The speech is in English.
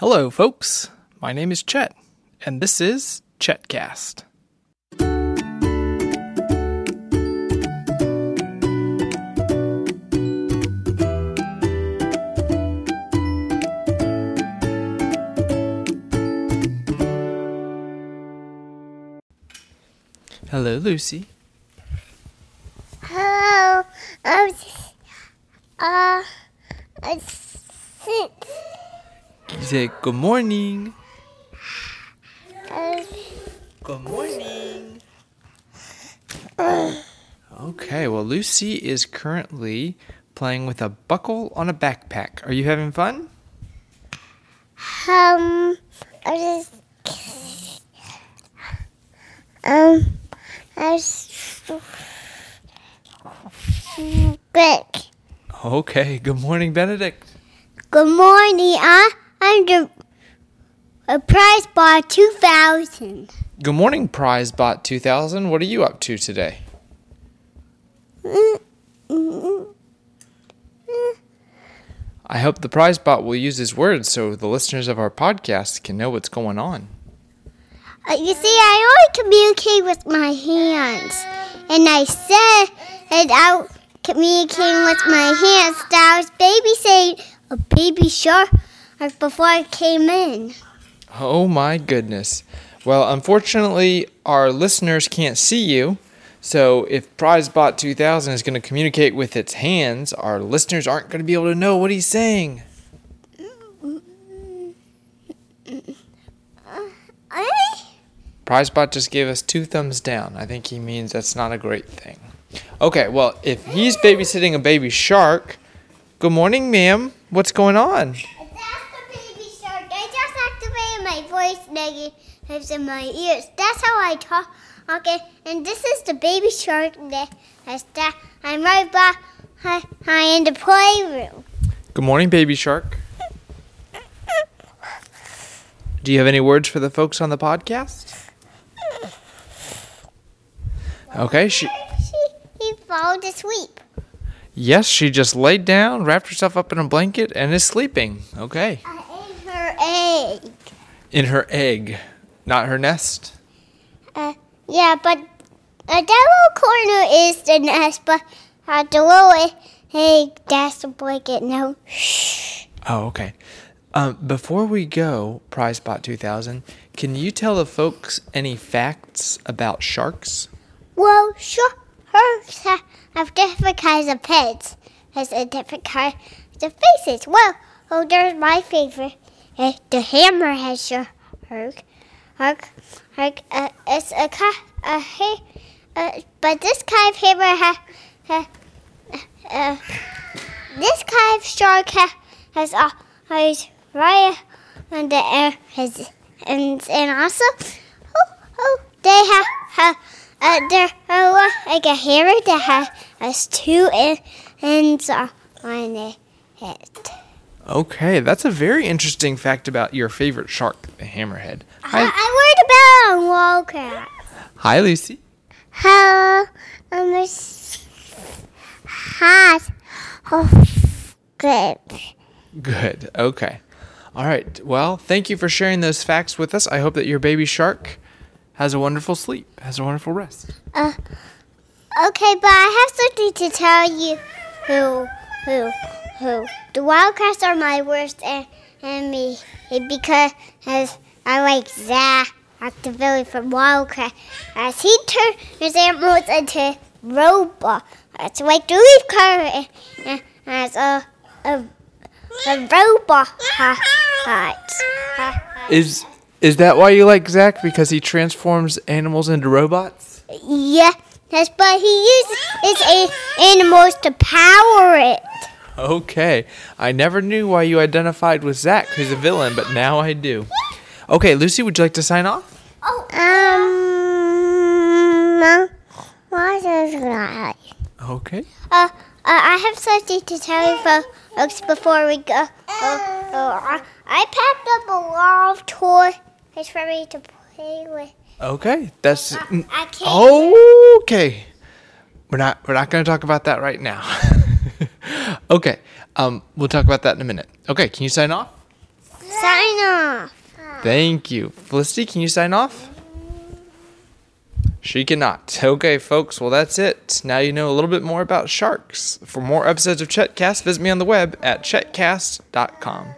Hello, folks. My name is Chet, and this is ChetCast. Hello, Lucy. Hello. Say good morning. Good morning. Okay, well, Lucy is currently playing with a buckle on a backpack. Are you having fun? Benedict. Okay, good morning, Benedict. Good morning, I'm the PrizeBot 2000. Good morning, PrizeBot 2000. What are you up to today? I hope the PrizeBot will use his words so the listeners of our podcast can know what's going on. You see, I only communicate with my hands. And I said that I was communicating with my hands. That I was babysitting a baby shark before I came in. Oh my goodness. Well, unfortunately, our listeners can't see you. So if PrizeBot 2000 is going to communicate with its hands, our listeners aren't going to be able to know what he's saying. PrizeBot just gave us 2 thumbs down. I think he means that's not a great thing. Okay, well, if he's babysitting a baby shark, good morning, ma'am. What's going on? Voice negatives in my ears. That's how I talk. Okay, and this is the baby shark that I'm right behind the playroom. Good morning, baby shark. Do you have any words for the folks on the podcast? Okay, He falls asleep. Yes, she just laid down, wrapped herself up in a blanket, and is sleeping. Okay. I ate her egg. In her egg, not her nest? Yeah, but that little corner is the nest, but the little egg, that's the blanket now. Oh, okay. Before we go, PrizeBot 2000, can you tell the folks any facts about sharks? Well, sharks have different kinds of heads. Has a different kind of faces. Well, oh, there's my favorite. The hammerhead shark. It's a kind, but this kind of hammerhead, this kind of shark has eyes right on the air, and also, they have there are like a hammer that has 2 ends on the head. Okay, that's a very interesting fact about your favorite shark, the hammerhead. I learned about Wild Kratts. Hi, Lucy. Hello. Good. Good, okay. All right, well, thank you for sharing those facts with us. I hope that your baby shark has a wonderful sleep, has a wonderful rest. Okay, but I have something to tell you. Who? The Wild Kratts are my worst enemy because I like Zach, the villain from Wild Kratts. As he turns his animals into robots, it's like the leaf cutter as a robot. Is that why you like Zach? Because he transforms animals into robots? Yeah, that's but he uses his animals to power it. Okay, I never knew why you identified with Zach, who's a villain, but now I do. Okay, Lucy, would you like to sign off? What is that? Okay. I have something to tell you folks before we go. I packed up a lot of toys for me to play with. Okay, that's. I can't. Okay, we're not going to talk about that right now. Okay, we'll talk about that in a minute. Okay, can you sign off? Sign off. Thank you. Felicity, can you sign off? She cannot. Okay, folks. Well, that's it. Now you know a little bit more about sharks. For more episodes of ChetCast, visit me on the web at ChetCast.com.